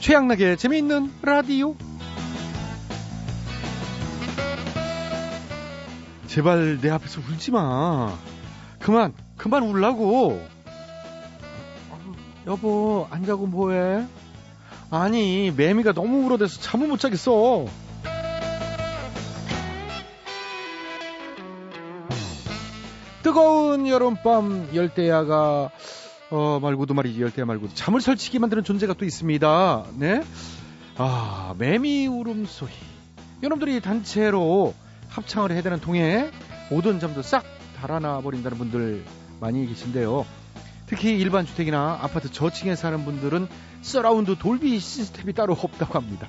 최양락의 재미있는 라디오. 제발 내 앞에서 울지마. 그만 울라고. 여보 안 자고 뭐해? 아니 매미가 너무 울어대서 잠을 못 자겠어. 뜨거운 여름밤 열대야가 말고도 말이지. 열대야 말고도 잠을 설치게 만드는 존재가 또 있습니다. 네? 아, 매미 울음소리. 여러분들이 단체로 합창을 해대는 동해 오던 잠도 싹 달아나 버린다는 분들 많이 계신데요. 특히 일반 주택이나 아파트 저층에 사는 분들은 서라운드 돌비 시스템이 따로 없다고 합니다.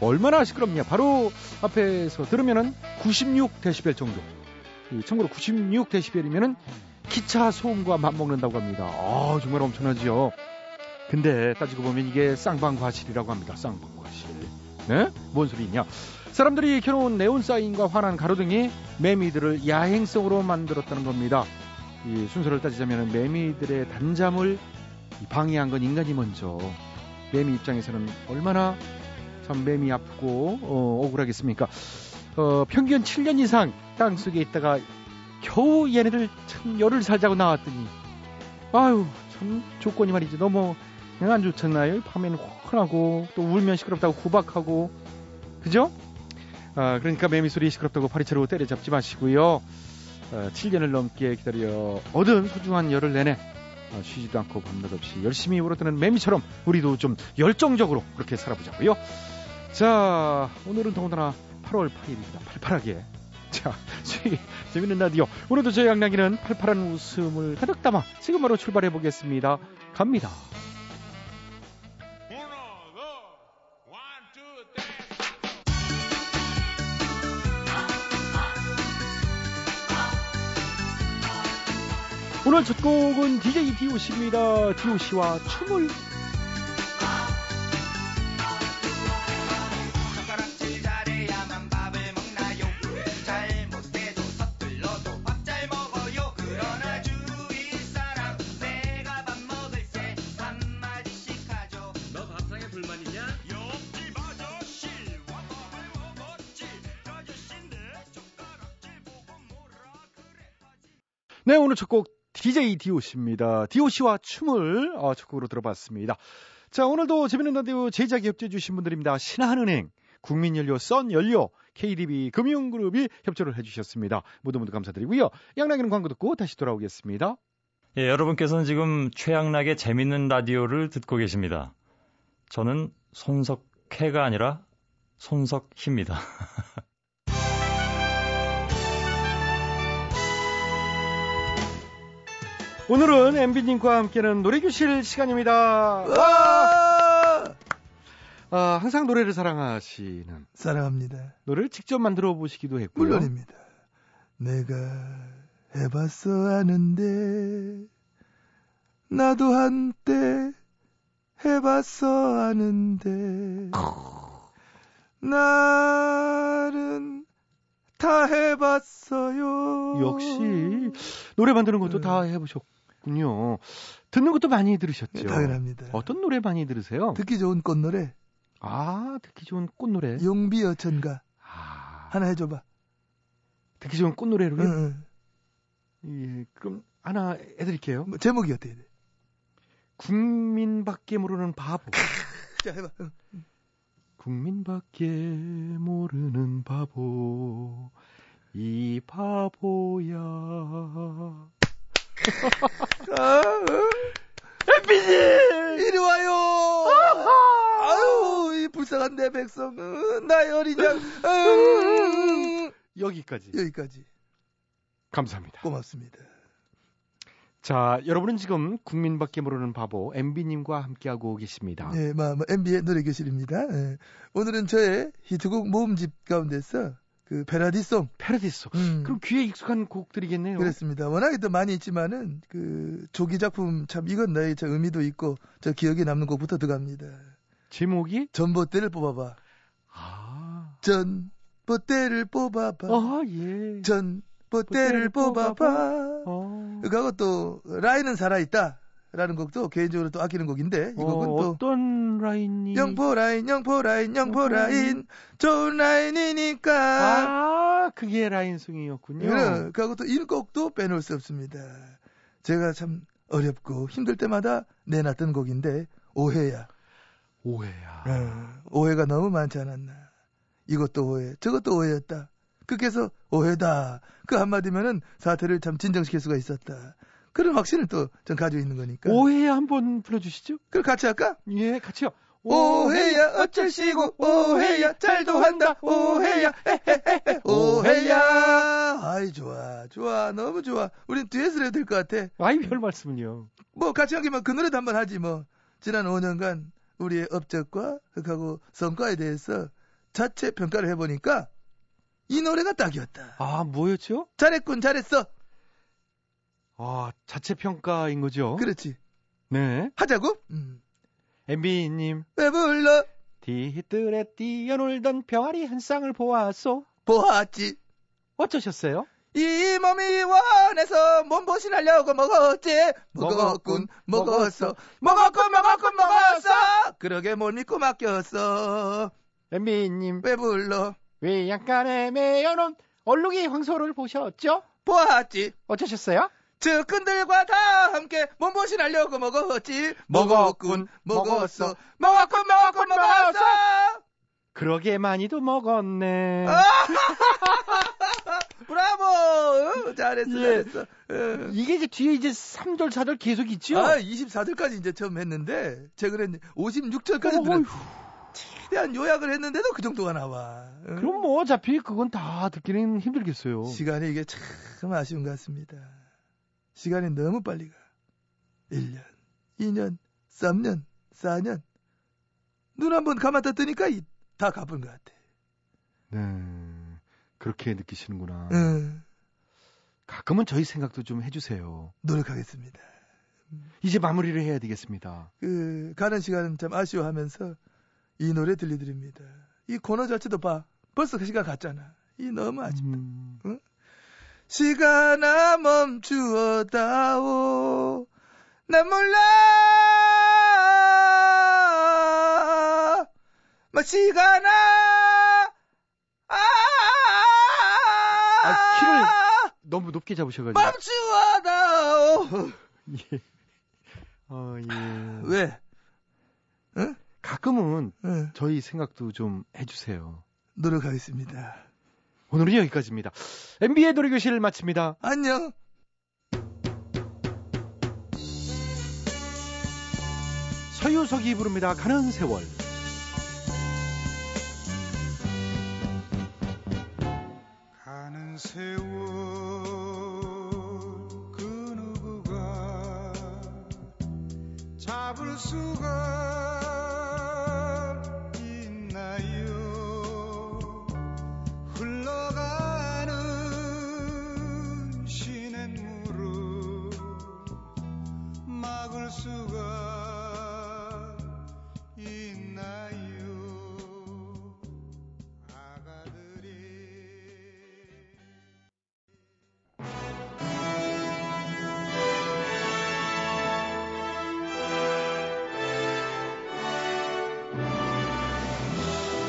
얼마나 시끄럽냐. 바로 앞에서 들으면은 96dB 정도. 참고로 96dB이면은 기차 소음과 맞먹는다고 합니다. 아, 정말 엄청나지요. 근데 따지고 보면 이게 쌍방과실이라고 합니다. 쌍방과실. 네? 뭔 소리냐? 사람들이 켜놓은 네온사인과 환한 가로등이 매미들을 야행성으로 만들었다는 겁니다. 이 순서를 따지자면 매미들의 단잠을 방해한 건 인간이 먼저. 매미 입장에서는 얼마나 참 매미 아프고 억울하겠습니까? 평균 7년 이상 땅속에 있다가 겨우 얘네들 참 열흘 살자고 나왔더니 아유 참 조건이 말이지 너무 안 좋잖아요. 밤에는 훤하고 또 울면 시끄럽다고 구박하고 그죠? 아, 그러니까 매미 소리 시끄럽다고 파리채로 때려잡지 마시고요. 7년을 넘게 기다려 얻은 소중한 열흘 내내 쉬지도 않고 밤낮 없이 열심히 울어대는 매미처럼 우리도 좀 열정적으로 그렇게 살아보자고요. 자, 오늘은 더군다나 8월 8일입니다. 팔팔하게. 자, 재밌는 라디오. 오늘도 저희 양락이는 팔팔한 웃음을 가득 담아 지금 바로 출발해 보겠습니다. 갑니다. 오늘 첫 곡은 DJ DOC입니다. DOC와 춤을. 네, 오늘 첫 곡 DJ DOC입니다. DOC와 춤을 첫 곡으로 들어봤습니다. 자, 오늘도 재밌는 라디오 제작 협조해 주신 분들입니다. 신한은행, 국민연료, 썬연료, KDB 금융그룹이 협조를 해주셨습니다. 모두 감사드리고요. 양락이는 광고 듣고 다시 돌아오겠습니다. 예, 여러분께서는 지금 최양락의 재밌는 라디오를 듣고 계십니다. 저는 손석해가 아니라 손석희입니다. 오늘은 MB님과 함께하는 노래교실 시간입니다. 항상 노래를 사랑하시는. 사랑합니다. 노래를 직접 만들어 보시기도 했고요. 물론입니다. 내가 해봤어 아는데 나도 한때 해봤어 아는데 나는 다 해봤어요. 역시 노래 만드는 것도 다 해보셨고 군요. 듣는 것도 많이 들으셨죠? 당연합니다. 어떤 노래 많이 들으세요? 듣기 좋은 꽃노래. 아, 듣기 좋은 꽃노래. 용비어천가. 아... 하나 해줘봐. 듣기 좋은 꽃노래로요? 예, 그럼 하나 해드릴게요. 뭐, 제목이 어때요? 국민밖에 모르는 바보. 자, 해봐. 국민밖에 모르는 바보, 이 바보야. MBC 이리 와요. 아유, 이 불쌍한 내 백성은 나의 어린 양. 여기까지 감사합니다. 고맙습니다. 자, 여러분은 지금 국민밖에 모르는 바보 MB님과 함께하고 계십니다. 네, MB의 노래교실입니다. 네. 오늘은 저의 히트곡 모음집 가운데서 그 패러디송. 그럼 귀에 익숙한 곡들이겠네요. 그렇습니다. 워낙에 또 많이 있지만은 그 조기 작품 참 이건 나의 참 의미도 있고 저 기억에 남는 곡부터 들어갑니다. 제목이 전봇대를 뽑아봐. 아, 전봇대를 뽑아봐. 아, 예. 전봇대를 뽑아봐. 그거하고 또 라인은 살아있다. 라는 곡도 개인적으로 또 아끼는 곡인데, 이 곡은 또 어떤 라인이? 영포 라인. 좋은 라인이니까. 아, 그게 라인송이었군요. 네, 그리고 또 이 곡도 빼놓을 수 없습니다. 제가 참 어렵고 힘들 때마다 내놨던 곡인데, 오해야. 오해가 너무 많지 않았나. 이것도 오해, 저것도 오해였다. 그께서 오해다. 그 한마디면은 사태를 참 진정시킬 수가 있었다. 그런 확신을 또 전 가지고 있는 거니까. 오해야 한번 불러주시죠. 그럼 같이 할까? 예, 같이요. 오해야 어쩔시고, 오해야 잘도 한다, 오해야 에헤헤헤, 오해야. 아이, 좋아, 너무 좋아. 우린 듀엣을 해도 될 것 같아. 아이, 별 말씀은요. 뭐 같이 하기만 그 노래도 한번 하지 뭐. 지난 5년간 우리의 업적과 흑하고 성과에 대해서 자체 평가를 해보니까 이 노래가 딱이었다. 아, 뭐였죠? 잘했군, 잘했어. 아, 자체 평가인 거죠? 그렇지. 네. 하자고? MB님. 왜 불러? 뒤뜰에 뛰어놀던 병아리 한 쌍을 보았소. 보았지. 어쩌셨어요? 이 몸이 원해서 몸보신 하려고 먹었지. 먹었어. 그러게 뭘 믿고 맡겼어. MB님. 왜 불러? 왜 약간의 매여놓은 얼룩이 황소를 보셨죠? 보았지. 어쩌셨어요? 측근들과 다 함께 몸보신 하려고 먹었지. 먹었어. 그러게 많이도 먹었네. 브라보. 잘했어. 예. 이게 이제 뒤에 이제 3절 4절 계속 있죠. 아, 24절까지 이제 처음 했는데 최근엔 56절까지 들었. 최대한 요약을 했는데도 그 정도가 나와. 응? 그럼 뭐 어차피 그건 다 듣기는 힘들겠어요. 시간이 이게 참 아쉬운 것 같습니다. 시간이 너무 빨리 가. 1년, 2년, 3년, 4년. 눈 한번 감았다 뜨니까 다 가쁜 것 같아. 네, 그렇게 느끼시는구나. 가끔은 저희 생각도 좀 해주세요. 노력하겠습니다. 이제 마무리를 해야 되겠습니다. 가는 시간은 참 아쉬워하면서 이 노래 들려드립니다. 이 코너 자체도 봐. 벌써 그 시간 갔잖아. 이 너무 아쉽다. 응? 시간아 멈추어다오. 난 몰라. 시간아. 키를 너무 높게 잡으셔가지고. 멈추어다오. 예. 예. 왜? 응? 가끔은 저희 생각도 좀 해주세요. 노력하겠습니다. 오늘은 여기까지입니다. MB의 노래교실을 마칩니다. 안녕. 서유석이 부릅니다. 가는 세월. 가는 세월 그 누구가 잡을 수가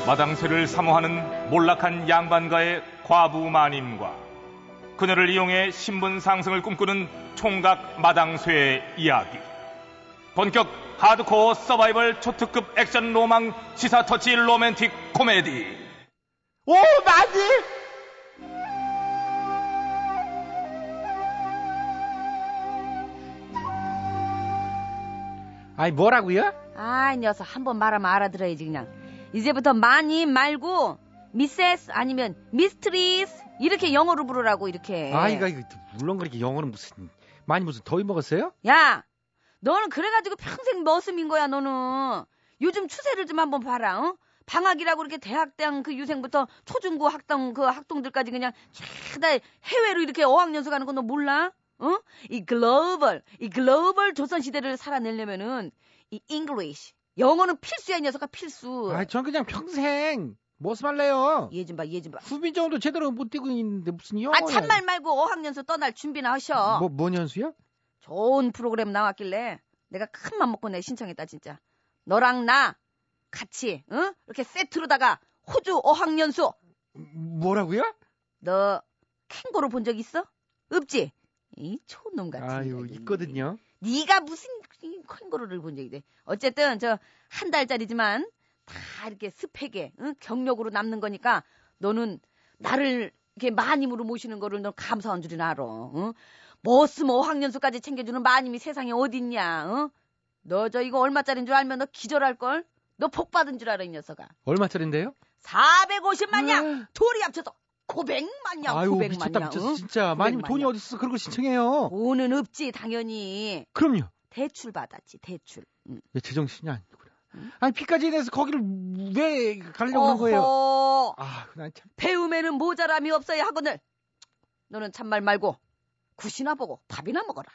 마당쇠를 사모하는 몰락한 양반가의 과부 마님과 그녀를 이용해 신분 상승을 꿈꾸는 총각 마당쇠의 이야기. 본격 하드코어 서바이벌 초특급 액션 로망 시사 터치 로맨틱 코미디. 오, 마님! 아이, 뭐라고요? 아이, 녀석 한번 말하면 알아들어야지 그냥. 이제부터 마님 말고 미세스 아니면 미스트리스 이렇게 영어로 부르라고 이렇게. 아이가 이거 물론 그렇게 영어는 무슨 많이 무슨 더위 먹었어요? 야, 너는 그래가지고 평생 머슴인 거야 너는. 요즘 추세를 좀 한번 봐라. 어? 방학이라고 이렇게 대학당 그 유생부터 초중고 학당 그 학동들까지 그냥 다 해외로 이렇게 어학연수 가는 건 너 몰라? 어? 이 글로벌 조선 시대를 살아내려면은 이 English. 영어는 필수야, 이 녀석아, 필수. 아, 전 그냥 평생 머슴할래요. 얘 좀 봐. 수비 정도 제대로 못 뛰고 있는데 무슨 영어. 아, 참말 말고 어학연수 떠날 준비나 하셔. 뭐 연수야? 좋은 프로그램 나왔길래 내가 큰 맘먹고 내 신청했다 진짜. 너랑 나 같이 응? 이렇게 세트로다가 호주 어학연수. 뭐라고요? 너 캥거루 본 적 있어? 없지? 이 초놈 같은. 아유 있거든요. 네가 무슨 캥거루를 본 적이 돼. 어쨌든 저 한 달짜리지만 다 이렇게 스펙에 응? 경력으로 남는 거니까 너는 나를 이렇게 만임으로 모시는 거를 넌 감사한 줄이나 알아. 응? 머슴 어학연수까지 챙겨주는 마님이 세상에 어딨냐. 어? 너 저 이거 얼마짜린 줄 알면 너 기절할걸? 너 복받은 줄 알아 이 녀석아. 얼마짜린데요? 450만냥. 둘이 합쳐서 900만냥. 아유 900만냥, 미쳤다 미쳤어. 응? 진짜 마님 돈이 어딨어 그런 거 신청해요. 돈은 없지 당연히. 그럼요. 대출 받았지 대출. 응. 왜 제정신이 아니구나. 응? 아니 피까지 내서 거기를 왜 가려고 한 거예요? 아, 난 참. 배움에는 모자람이 없어야 하거늘. 너는 참말 말고 굿이나 보고 밥이나 먹어라.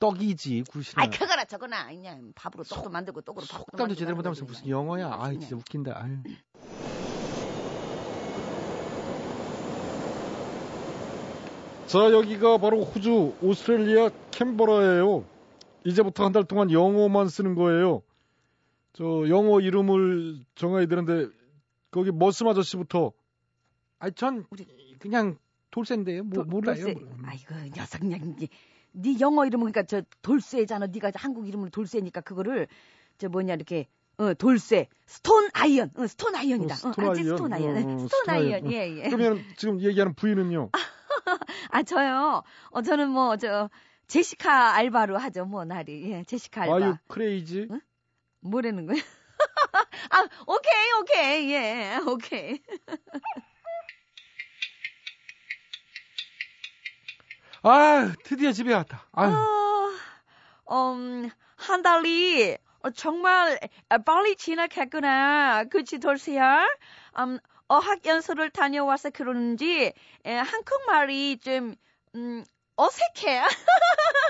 떡이지 굿이나. 아이 그거나 저거나 그냥 밥으로 떡도 만들고 떡으로 밥도 만들고. 속담도 제대로 못하면서 무슨 영어야. 아이 진짜 웃긴다. 아유. 자 여기가 바로 호주 오스트레일리아 캔버라예요. 이제부터 한 달 동안 영어만 쓰는 거예요. 저 영어 이름을 정해야 되는데 거기 머슴 아저씨부터. 아이 전 그냥 돌쇠인데요. 뭐 몰라요. 돌쇠. 아이고 녀석 그냥 네 영어 이름은 그러니까 저 돌쇠잖아. 네가 한국 이름으로 돌쇠니까 그거를 저 뭐냐 이렇게 돌쇠 스톤 아이언. 스톤 아이언이다. 스톤 아이언. 스톤 아이언. 예. 그러면 지금 얘기하는 부인은요? 아 저요. 저는 뭐 저 제시카 알바로 하죠. 뭐 날이. 예, 제시카 알바. 아유 크레이지. 응? 뭐라는 거야? 아 오케이 예 오케이. 아, 드디어 집에 왔다. 한 달이 정말 빨리 지나갔구나. 그치, 돌쇠야? 어학연수를 다녀와서 그러는지 한국말이 좀 어색해.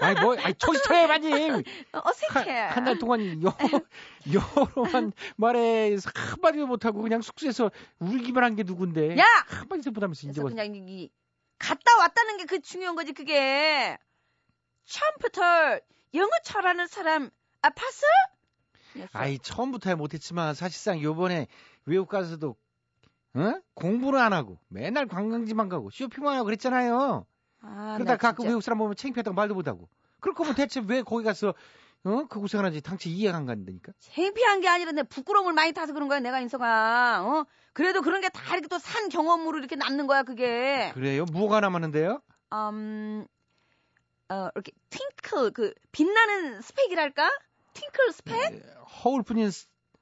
아이, 뭐, 아이, 초시터에 마님. 어색해. 한 달 동안 여러만 말해서 한마디도 못하고 그냥 숙소에서 울기만 한 게 누군데. 야! 한마디도 못하면서 이제 와서. 그냥 갔다 왔다는 게 그 중요한 거지 그게. 처음부터 영어 잘하는 사람 봤어? 아이 처음부터 못했지만 사실상 요번에 외국 가서도 응? 공부를 안 하고 맨날 관광지만 가고 쇼핑만 하고 그랬잖아요. 아, 그러다 가끔 외국 사람 보면 창피하다고 말도 못하고. 그렇게 보면 대체 왜 거기 가서 그 고생을 하는지 당최 이해가 안 간다니까. 창피한 게 아니라 내 부끄러움을 많이 타서 그런 거야 내가 인서가. 그래도 그런 게 다 이렇게 또 산 경험으로 이렇게 남는 거야 그게. 그래요? 뭐가 남았는데요? 이렇게 트윙클 그 빛나는 스펙이랄까? 트윙클 스펙? 네, 허울뿐인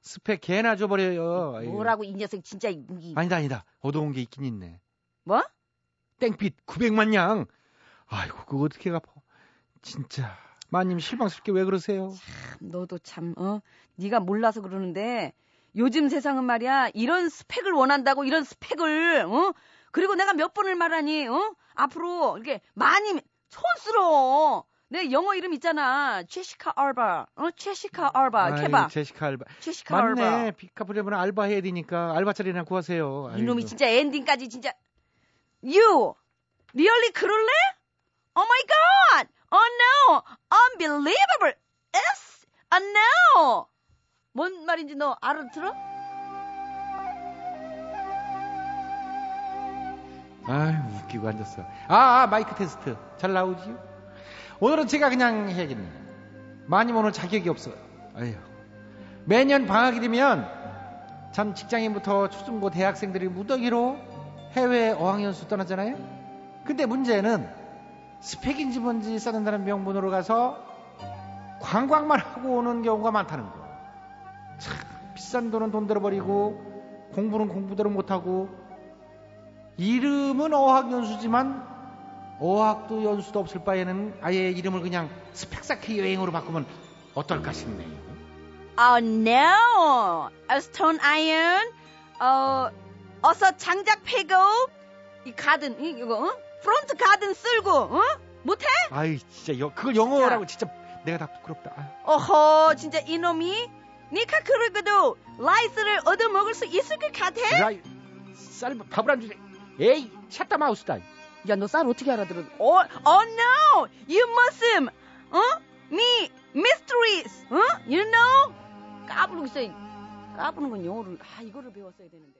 스펙 개나 줘버려요. 뭐라고 이 녀석 진짜. 아니다 어두운 게 있긴 있네. 뭐? 땡빛 900만냥. 아이고 그거 어떻게 갚아 진짜. 마님 실망스럽게 왜 그러세요? 참 너도 참 네가 몰라서 그러는데 요즘 세상은 말이야 이런 스펙을 원한다고 이런 스펙을 그리고 내가 몇 번을 말하니 앞으로 이렇게 마님 촌스러워. 내 영어 이름 있잖아 제시카 알바. 제시카 알바 캐봐. 제시카 알바. 제시카 맞네. 알바. 맞네. 빚 갚으려면 알바 해야 되니까 알바짜리나 구하세요. 이놈이 진짜 엔딩까지 진짜. You really 그럴래? Oh my god! Oh no! Unbelievable! Yes! Oh no! 뭔 말인지 너 알아들어? 아유 웃기고 앉았어. 마이크 테스트 잘 나오지요? 오늘은 제가 그냥 해야겠네. 마님 오늘 자격이 없어요. 아유 매년 방학이 되면 참 직장인부터 초중고 대학생들이 무더기로 해외 어학연수 떠나잖아요. 근데 문제는 스펙인지 뭔지 써낸다는 명분으로 가서 관광만 하고 오는 경우가 많다는 거. 참 비싼 돈은 돈 들어버리고 공부는 공부대로 못하고 이름은 어학연수지만 어학도 연수도 없을 바에는 아예 이름을 그냥 스펙사키 여행으로 바꾸면 어떨까 싶네요. Oh no! Stone Iron 어서 장작 패고 이 가든 이거 프론트 가든 쓸고, 못해? 아이, 진짜, 그걸 영어라고 진짜 내가 다 부끄럽다. 아유. 어허, 진짜 이놈이? 니가 그러고도 라이스를 얻어먹을 수 있을 것 같아? 라이, 쌀, 밥을 안 주네. 에이, 샷다 마우스다. 야, 너 쌀 어떻게 알아들어? Oh no! You mustn't! me mysteries. 어? You know? 까불고 있어. 까부는 건 영어를 이거를 배웠어야 되는데.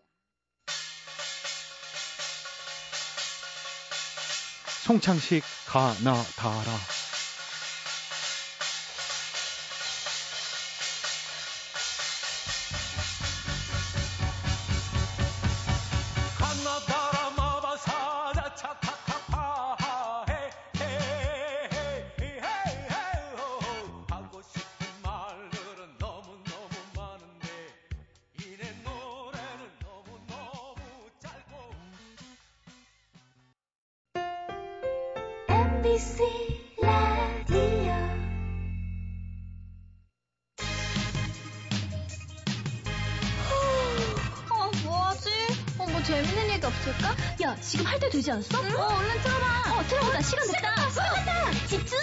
송창식 가나다라. MBC 라디오 뭐하지? 뭐 재밌는 얘기 없을까? 야, 지금 할 때 되지 않았어? 응? 얼른 틀어봐. 틀어보자. 시간 됐다. 집중!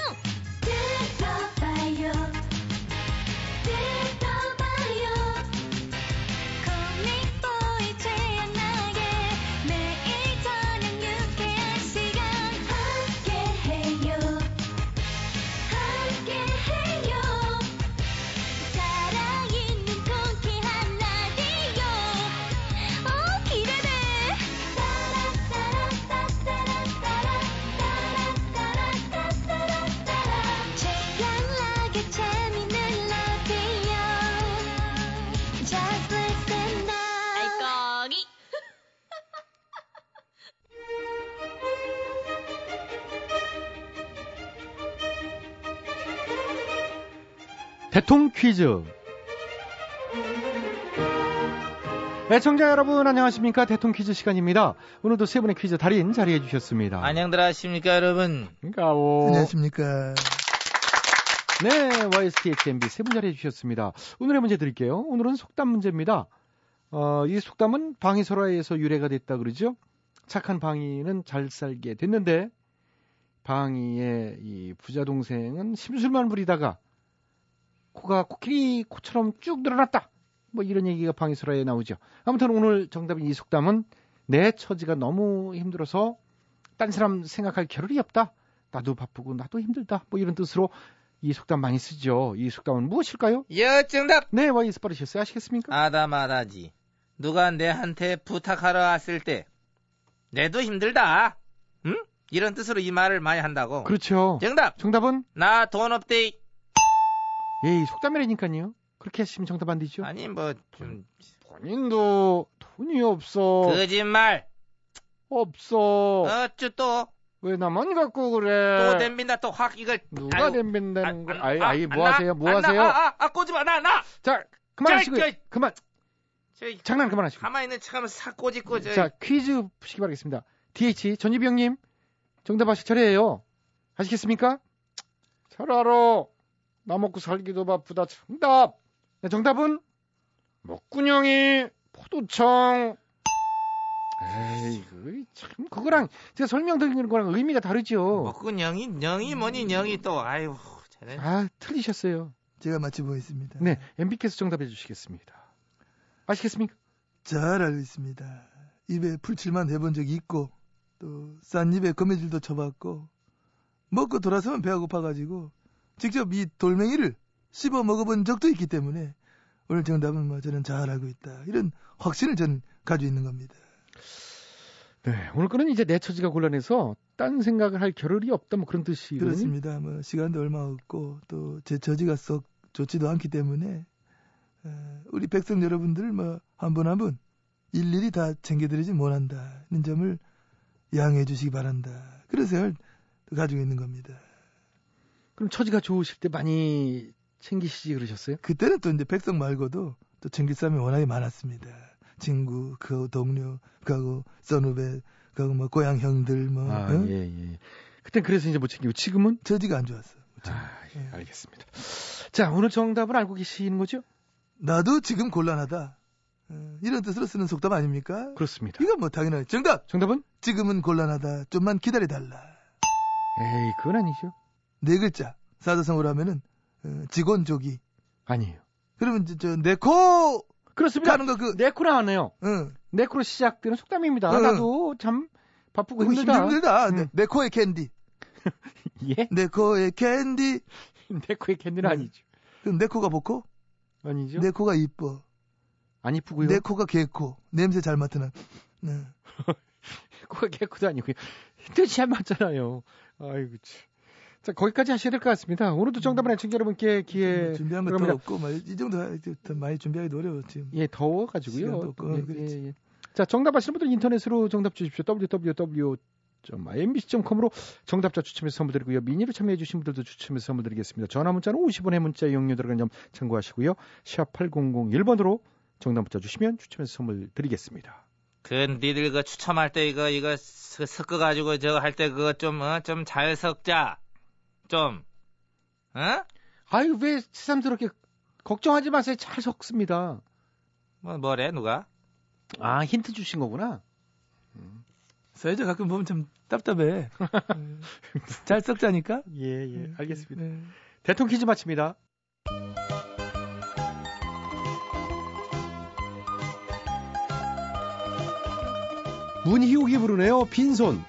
들어봐요. 코믹보이 최양락의 매일 저녁 유쾌한 시간 함께해요. 살아있는 통쾌한 라디오. 기대돼. 최양락의 재밌는 라디오. Just listen now. 알거리. 대통 퀴즈. 애청자 여러분 안녕하십니까? 대통 퀴즈 시간입니다. 오늘도 세 분의 퀴즈 달인 자리해 주셨습니다. 안녕들 하십니까 여러분. 가오. 안녕하십니까. 네, YSTH MB 세 분 자리해 주셨습니다. 오늘의 문제 드릴게요. 오늘은 속담 문제입니다. 이 속담은 방이설화에서 유래가 됐다 그러죠. 착한 방이는 잘 살게 됐는데 방이의 이 부자 동생은 심술만 부리다가 코가 코끼리 코처럼 쭉 늘어났다. 뭐 이런 얘기가 방이설화에 나오죠. 아무튼 오늘 정답인 이 속담은 내 처지가 너무 힘들어서 딴 사람 생각할 겨를이 없다. 나도 바쁘고 나도 힘들다. 뭐 이런 뜻으로 이 속담 많이 쓰죠. 이 속담은 무엇일까요? 여 정답. 네, 와이스 빠르셨어요. 아시겠습니까? 아다마다지. 누가 내한테 부탁하러 왔을 때 내도 힘들다. 응? 이런 뜻으로 이 말을 많이 한다고. 그렇죠. 정답. 정답은? 나 돈 없대. 에이, 속담이라니까요. 그렇게 하시면 정답 안 되죠. 아니 뭐 좀 본인도 돈이 없어. 거짓말. 없어. 어쭈 또. 왜 나만 갖고 그래. 또 댐빈다. 또 확 이걸. 누가 댐빈다는 거. 아이 뭐 하세요? 뭐 하세요? 꼬집어. 나. 자, 그만하시고. 그만. 장난 그만하시고. 가만히 있는 척하면서 싹 꼬집고. 자, 퀴즈 푸시기 바라겠습니다. DH 전유비 형님. 정답하실 차례예요. 아시겠습니까? 잘 알아. 나 먹고 살기도 바쁘다. 정답. 네, 정답은 먹구녕이 포도청. 에이, 참 그거랑 제가 설명드리는 거랑 의미가 다르죠. 먹구녕이 녕이 뭐니 녕이 또 아이고. 쟤네. 틀리셨어요. 제가 맞춰보겠습니다. 네, MB께서 정답해 주시겠습니다. 아시겠습니까? 잘 알고 있습니다. 입에 풀칠만 해본 적이 있고 또 싼 입에 거미줄도 쳐봤고 먹고 돌아서면 배가 고파가지고 직접 이 돌멩이를 씹어 먹어본 적도 있기 때문에 오늘 정답은 뭐 저는 잘 알고 있다. 이런 확신을 저는 가지고 있는 겁니다. 네, 오늘 거는 이제 내 처지가 곤란해서 딴 생각을 할 겨를이 없다. 뭐 그런 뜻이 그렇습니다. 뭐 시간도 얼마 없고 또 제 처지가 썩 좋지도 않기 때문에 우리 백성 여러분들 뭐 한 분 한 분 일일이 다 챙겨드리지 못한다는 점을 양해해 주시기 바란다. 그런 생각을 가지고 있는 겁니다. 그럼 처지가 좋으실 때 많이 챙기시지 그러셨어요? 그때는 또 이제 백성 말고도 또 챙길 사람이 워낙에 많았습니다. 친구, 그하고 동료, 그하고 선후배, 그하고 뭐 고향 형들 뭐. 응? 예. 그땐 그래서 이제 못 챙기고 지금은 처지가 안 좋았어. 예. 알겠습니다. 자, 오늘 정답을 알고 계시는 거죠? 나도 지금 곤란하다. 이런 뜻으로 쓰는 속담 아닙니까? 그렇습니다. 이건 뭐 당연하죠. 정답. 정답은? 지금은 곤란하다. 좀만 기다려달라. 에이, 그건 아니죠. 네 글자 사자성어로 하면은 직원족이 아니에요. 그러면 저 네코 그렇습니다. 하는 거 그 네코라 하네요. 응, 네코로 시작되는 속담입니다. 나도 참 바쁘고 힘들다. 네코의 캔디. 예? 네코의 캔디 네코의 캔디는 아니죠. 그럼 네코가 복코? 아니죠. 네코가 이뻐. 안 이쁘고요. 네코가 개코. 냄새 잘 맡으나. 네. 코가 개코도 아니고요. 뜻이 안 맞잖아요. 아이고 참. 자, 거기까지 하셔야 될 것 같습니다. 오늘도 정답은 애청자 여러분께 기회 준비한 것도 없고 막 이 정도 더 많이 준비하기도 어려워 지금. 예, 더워가지고요. 없고, 예. 자, 정답 아시는 분들 인터넷으로 정답 주십시오. www.mbc.com으로 정답자 추첨해서 선물 드리고요. 미니로 참여해 주신 분들도 추첨해서 선물 드리겠습니다. 전화 문자는 50원의 문자 이용료 들어가는 점 참고하시고요. 샵 8001번으로 정답 문자 주시면 추첨해서 선물 드리겠습니다. 그 니들 그 추첨할 때 이거 섞어 가지고 저 할 때 그거 좀 잘 섞자. 좀, 어? 아유, 왜 새삼스럽게 걱정하지 마세요. 잘 섞습니다. 뭐래 누가? 아, 힌트 주신 거구나. 사회자 가끔 보면 참 답답해. 잘 섞자니까. 예, 알겠습니다. 대통령 퀴즈 마칩니다. 문희옥이 부르네요. 빈손.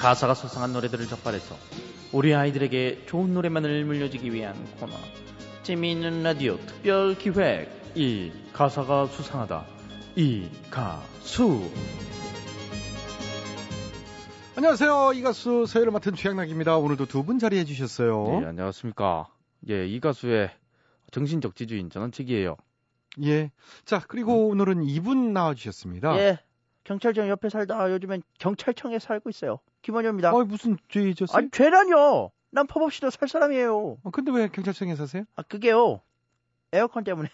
가사가 소상한 노래들을 적발해서 우리 아이들에게 좋은 노래만을 물려주기 위한 코너 재미있는 라디오 특별 기획 1. 가사가 수상하다 2. 가수. 안녕하세요, 이 가수 서열을 맡은 최양락입니다. 오늘도 두 분 자리해 주셨어요. 예, 안녕하십니까. 예, 이 가수의 정신적 지주인 저는 책이에요. 예, 자 그리고 오늘은 이분 나와주셨습니다. 예, 경찰청 옆에 살다 요즘엔 경찰청에 살고 있어요. 김원효입니다. 아, 무슨 죄졌어요? 아니, 죄라뇨. 난 법 없이도 살 사람이에요. 아, 근데 왜 경찰청에 사세요? 아, 그게요. 에어컨 때문에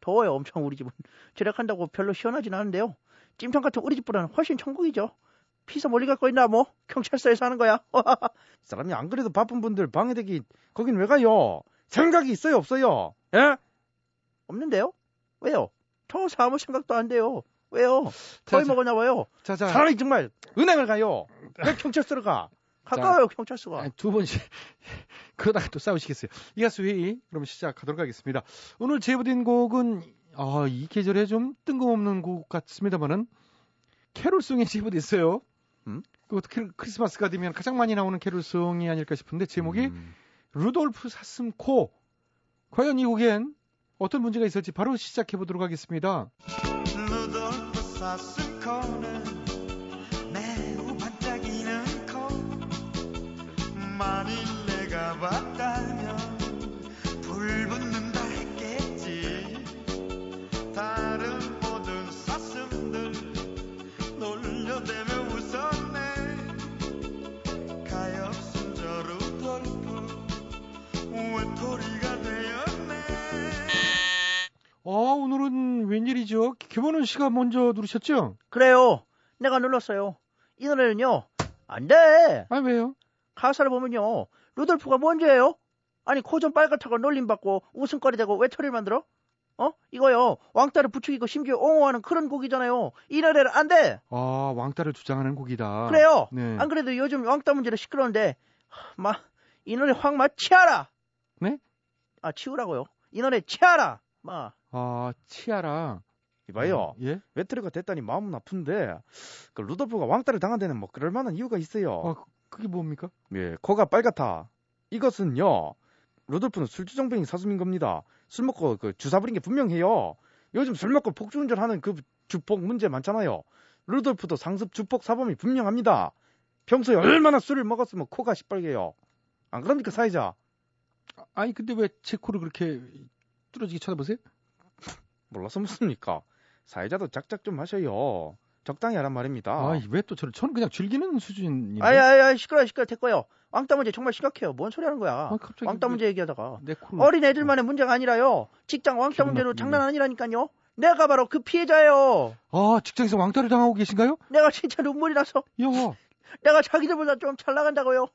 더워요. 엄청 우리 집은. 절약한다고 별로 시원하진 않은데요. 찜통 같은 우리 집보다는 훨씬 천국이죠. 피서 멀리 갈 거 있나 뭐. 경찰서에 사는 거야. 사람이 안 그래도 바쁜 분들 방해되기 거긴 왜 가요? 생각이 있어요? 없어요? 예? 없는데요? 왜요? 저 사무 생각도 안 돼요. 왜요? 거의 먹었나 봐요. 자. 차라리 정말 은행을 가요. 왜 경찰서를 가? 가까워요, 경찰서가. 아니, 두 번씩 그러다가 또 싸우시겠어요. 이 가수 회의 그럼 시작하도록 하겠습니다. 오늘 제보된 곡은 이 계절에 좀 뜬금없는 곡 같습니다만은 캐롤송에 제보됐어요. 그것도 크리스마스가 되면 가장 많이 나오는 캐롤송이 아닐까 싶은데 제목이 루돌프 사슴코. 과연 이 곡엔 어떤 문제가 있을지 바로 시작해 보도록 하겠습니다. 루돌프 사슴코는 매우 반짝이는 코. 만일 내가 봤다면 불 붙는다 했겠지. 다른 모든 사슴들 놀려대며 웃었네. 가엾은 저 루돌프 외톨이가 되었네. 오늘은 웬일이죠? 김원훈 씨가 먼저 누르셨죠? 그래요. 내가 눌렀어요. 이 노래는요. 안 돼. 아, 왜요? 가사를 보면요. 루돌프가 뭔지예요? 아니, 코 좀 빨갛다고 놀림받고 웃음거리 되고 외톨이를 만들어? 이거요. 왕따를 부추기고 심지어 옹호하는 그런 곡이잖아요. 이 노래는 안 돼. 아, 왕따를 주장하는 곡이다. 그래요. 네. 안 그래도 요즘 왕따 문제로 시끄러운데 이 노래 확 치아라. 네? 아, 치우라고요. 이 노래 치아라. 아, 치아라. 이봐요. 예? 외톨이가 됐다니 마음은 아픈데 그 루돌프가 왕따를 당한 데는 뭐 그럴 만한 이유가 있어요. 아, 그게 뭡니까? 예, 코가 빨갛다. 이것은요. 루돌프는 술주정뱅이 사슴인 겁니다. 술 먹고 그 주사 부린 게 분명해요. 요즘 술 먹고 폭주운전하는 그 주폭 문제 많잖아요. 루돌프도 상습 주폭 사범이 분명합니다. 평소에 얼마나 술을 먹었으면 코가 시뻘개요. 안 그럽니까, 사회자? 아니, 근데 왜 제 코를 그렇게 뚫어지게 쳐다보세요? 몰라서 묻습니까? 사회자도 작작 좀 하셔요. 적당히 하란 말입니다. 아, 왜 또 저는 그냥 즐기는 수준인데. 아야, 시끄러 됐고요. 왕따 문제 정말 심각해요. 뭔 소리 하는 거야? 아, 왕따 문제 얘기하다가 어린 애들만의 문제가 아니라요. 직장 왕따 문제로 장난 아니라니까요. 내가 바로 그 피해자예요. 아, 직장에서 왕따를 당하고 계신가요? 내가 진짜 눈물이 나서. 내가 자기들보다 좀 잘 나간다고요.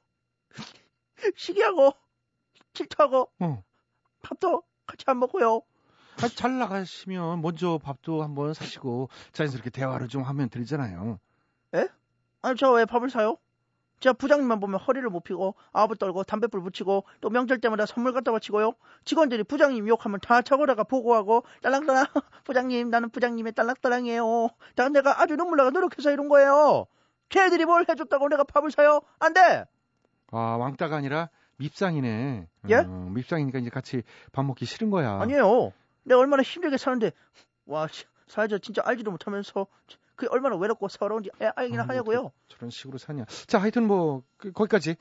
시기하고 질투하고 밥도 같이 안 먹고요. 아, 잘 나가시면 먼저 밥도 한번 사시고 자연스럽게 대화를 좀 하면 되잖아요. 에? 아니 저 왜 밥을 사요? 제가 부장님만 보면 허리를 못 피고 아부 떨고 담뱃불 붙이고 또 명절 때마다 선물 갖다 바치고요. 직원들이 부장님 욕하면 다 저거다가 보고하고 딸랑딸랑 부장님 나는 부장님의 딸랑딸랑이에요. 내가 아주 눈물 나가 노력해서 이런 거예요. 걔들이 뭘 해줬다고 내가 밥을 사요? 안 돼! 아 왕따가 아니라 밉상이네. 예? 밉상이니까 이제 같이 밥 먹기 싫은 거야. 아니에요. 내가 얼마나 힘들게 사는데 와 사회자 진짜 알지도 못하면서 그게 얼마나 외롭고 서러운지 알기나 하냐고요. 저런 식으로 사냐. 자 하여튼 뭐 거기까지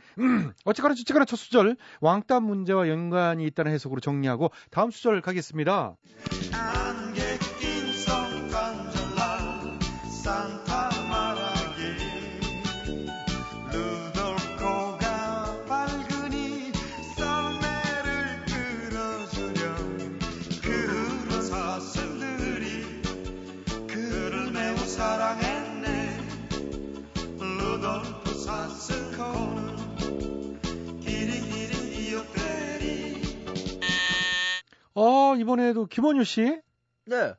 어찌가나 저찌가나 첫 수절 왕따 문제와 연관이 있다는 해석으로 정리하고 다음 수절 가겠습니다. 사랑했네 루돌프 사슴코는 기린기린 이어때리. 아 이번에도 김원효 씨? 네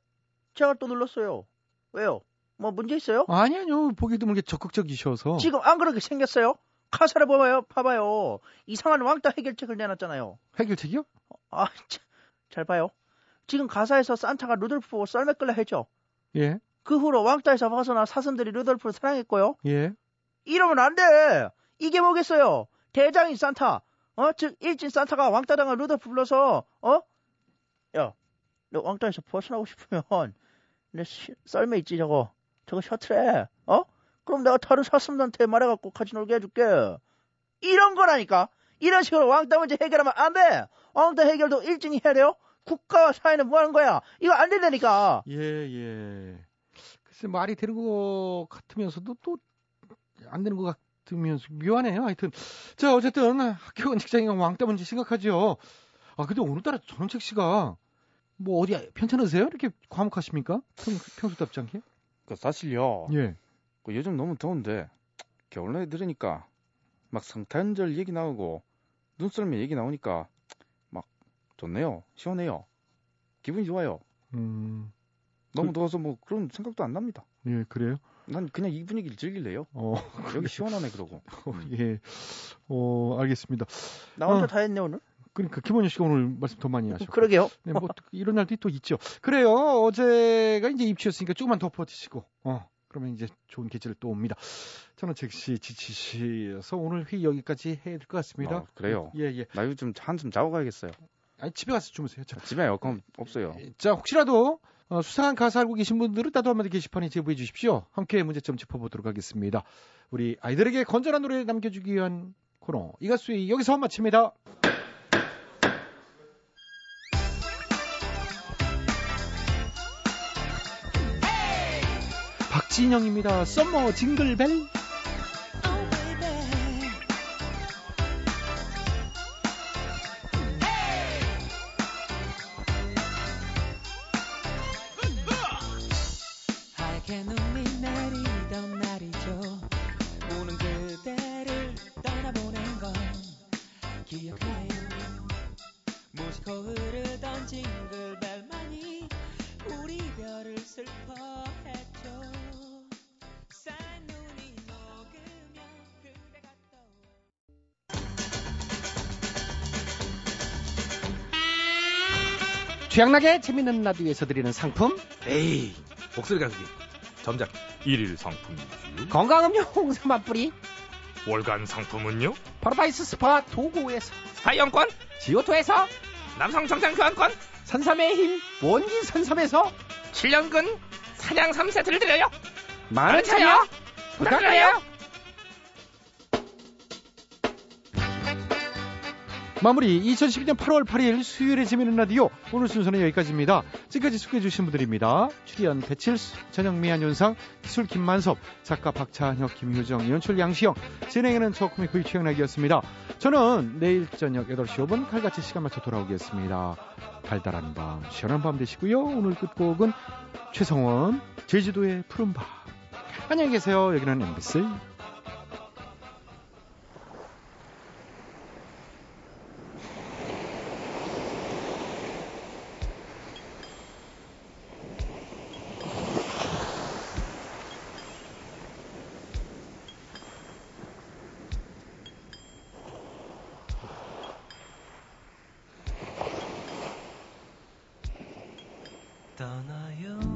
제가 또 눌렀어요. 왜요? 뭐 문제 있어요? 아니요 보기 드물게 적극적이셔서. 지금 안 그렇게 생겼어요? 카사를 봐봐요. 이상한 왕따 해결책을 내놨잖아요. 해결책이요? 아 잘 봐요. 지금 가사에서 산타가 루돌프 보고 썰매끌라 했죠? 예. 그 후로 왕따에서 벗어난 사슴들이 루돌프를 사랑했고요. 예. 이러면 안 돼. 이게 뭐겠어요? 대장인 산타. 즉 일진 산타가 왕따당한 루돌프 불러서 야, 너 왕따에서 벗어나고 싶으면 내 썰매 있지 저거 셔틀에 그럼 내가 다른 사슴들한테 말해갖고 같이 놀게 해줄게. 이런 거라니까. 이런 식으로 왕따 문제 해결하면 안 돼. 왕따 해결도 일진이 해야 돼요. 국가와 사회는 뭐 하는 거야. 이거 안 된다니까. 예. 글쎄 말이 되는 것 같으면서도 또 안 되는 것 같으면서 묘하네요. 하여튼 자 어쨌든 학교 직장인과 왕따 문제 심각하죠. 아 근데 오늘따라 전원책 씨가 뭐 어디 편찮으세요? 이렇게 과묵하십니까? 평소답지 않게? 그 사실요. 예. 그 요즘 너무 더운데 겨울 나이 들으니까 막 성탄절 얘기 나오고 눈썰매 얘기 나오니까 막 좋네요. 시원해요. 기분이 좋아요. 너무 더워서 뭐 그런 생각도 안 납니다. 예, 그래요? 난 그냥 이 분위기를 즐길래요. 여기 시원하네 그러고. 예. 알겠습니다. 나 혼자 다 했네 오늘. 그러니까 김원효 씨가 오늘 말씀 더 많이 하셨고. 그러게요. 네, 뭐 이런 날도 또 있죠. 그래요. 어제가 이제 입추였으니까 조금만 더 버티시고. 그러면 이제 좋은 계절이 또 옵니다. 저는 즉시 지치셔서 오늘 회의 여기까지 해야 될 것 같습니다. 그래요. 예. 나 요즘 한숨 자고 가야겠어요. 아니 집에 가서 주무세요. 집에 에어컨 없어요. 자 혹시라도 수상한 가사 알고 계신 분들은 따도 한마디 게시판에 제보해 주십시오. 함께 문제점 짚어보도록 하겠습니다. 우리 아이들에게 건전한 노래를 남겨주기 위한 코너 이 가수의 여기서 마칩니다. 박진영입니다. 썸머 징글벨. 최양락의 재밌는 라디오에서 드리는 상품. 에이 목소리 가수기 전작 1일 상품이지요. 건강음료 홍삼 한 뿌리. 월간 상품은요 파라다이스 스파 도구에서 스파 영권, 지오토에서 남성 정장 교환권, 산삼의 힘 원기 산삼에서 7년근 사냥 3세트를 드려요. 많은 참여 부탁드려요. 마무리 2012년 8월 8일 수요일에 재미있는 라디오 오늘 순서는 여기까지입니다. 지금까지 소개해 주신 분들입니다. 출연 배칠수, 전영미, 안윤상, 기술 김만섭, 작가 박찬혁, 김효정, 연출 양시영, 진행에는 저 코미코 최양락이었습니다. 저는 내일 저녁 8시 5분 칼같이 시간 맞춰 돌아오겠습니다. 달달한 밤, 시원한 밤 되시고요. 오늘 끝곡은 최성원, 제주도의 푸른 바. 안녕히 계세요. 여기는 MBC. 떠나요.